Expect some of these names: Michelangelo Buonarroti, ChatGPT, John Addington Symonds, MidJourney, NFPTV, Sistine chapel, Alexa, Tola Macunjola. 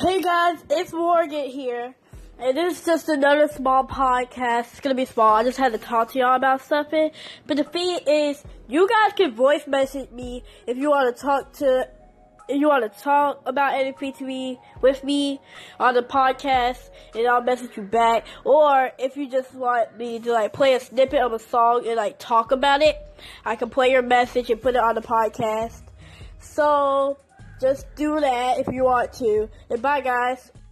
Hey guys, it's Morgan here, and this is just another small podcast. It's gonna be small. I just had to talk to y'all about something. But the thing is, you guys can voice message me if you wanna talk about NFPTV with me on the podcast, and I'll message you back. Or if you just want me to play a snippet of a song and talk about it, I can play your message and put it on the podcast. So just do that if you want to. And bye, guys.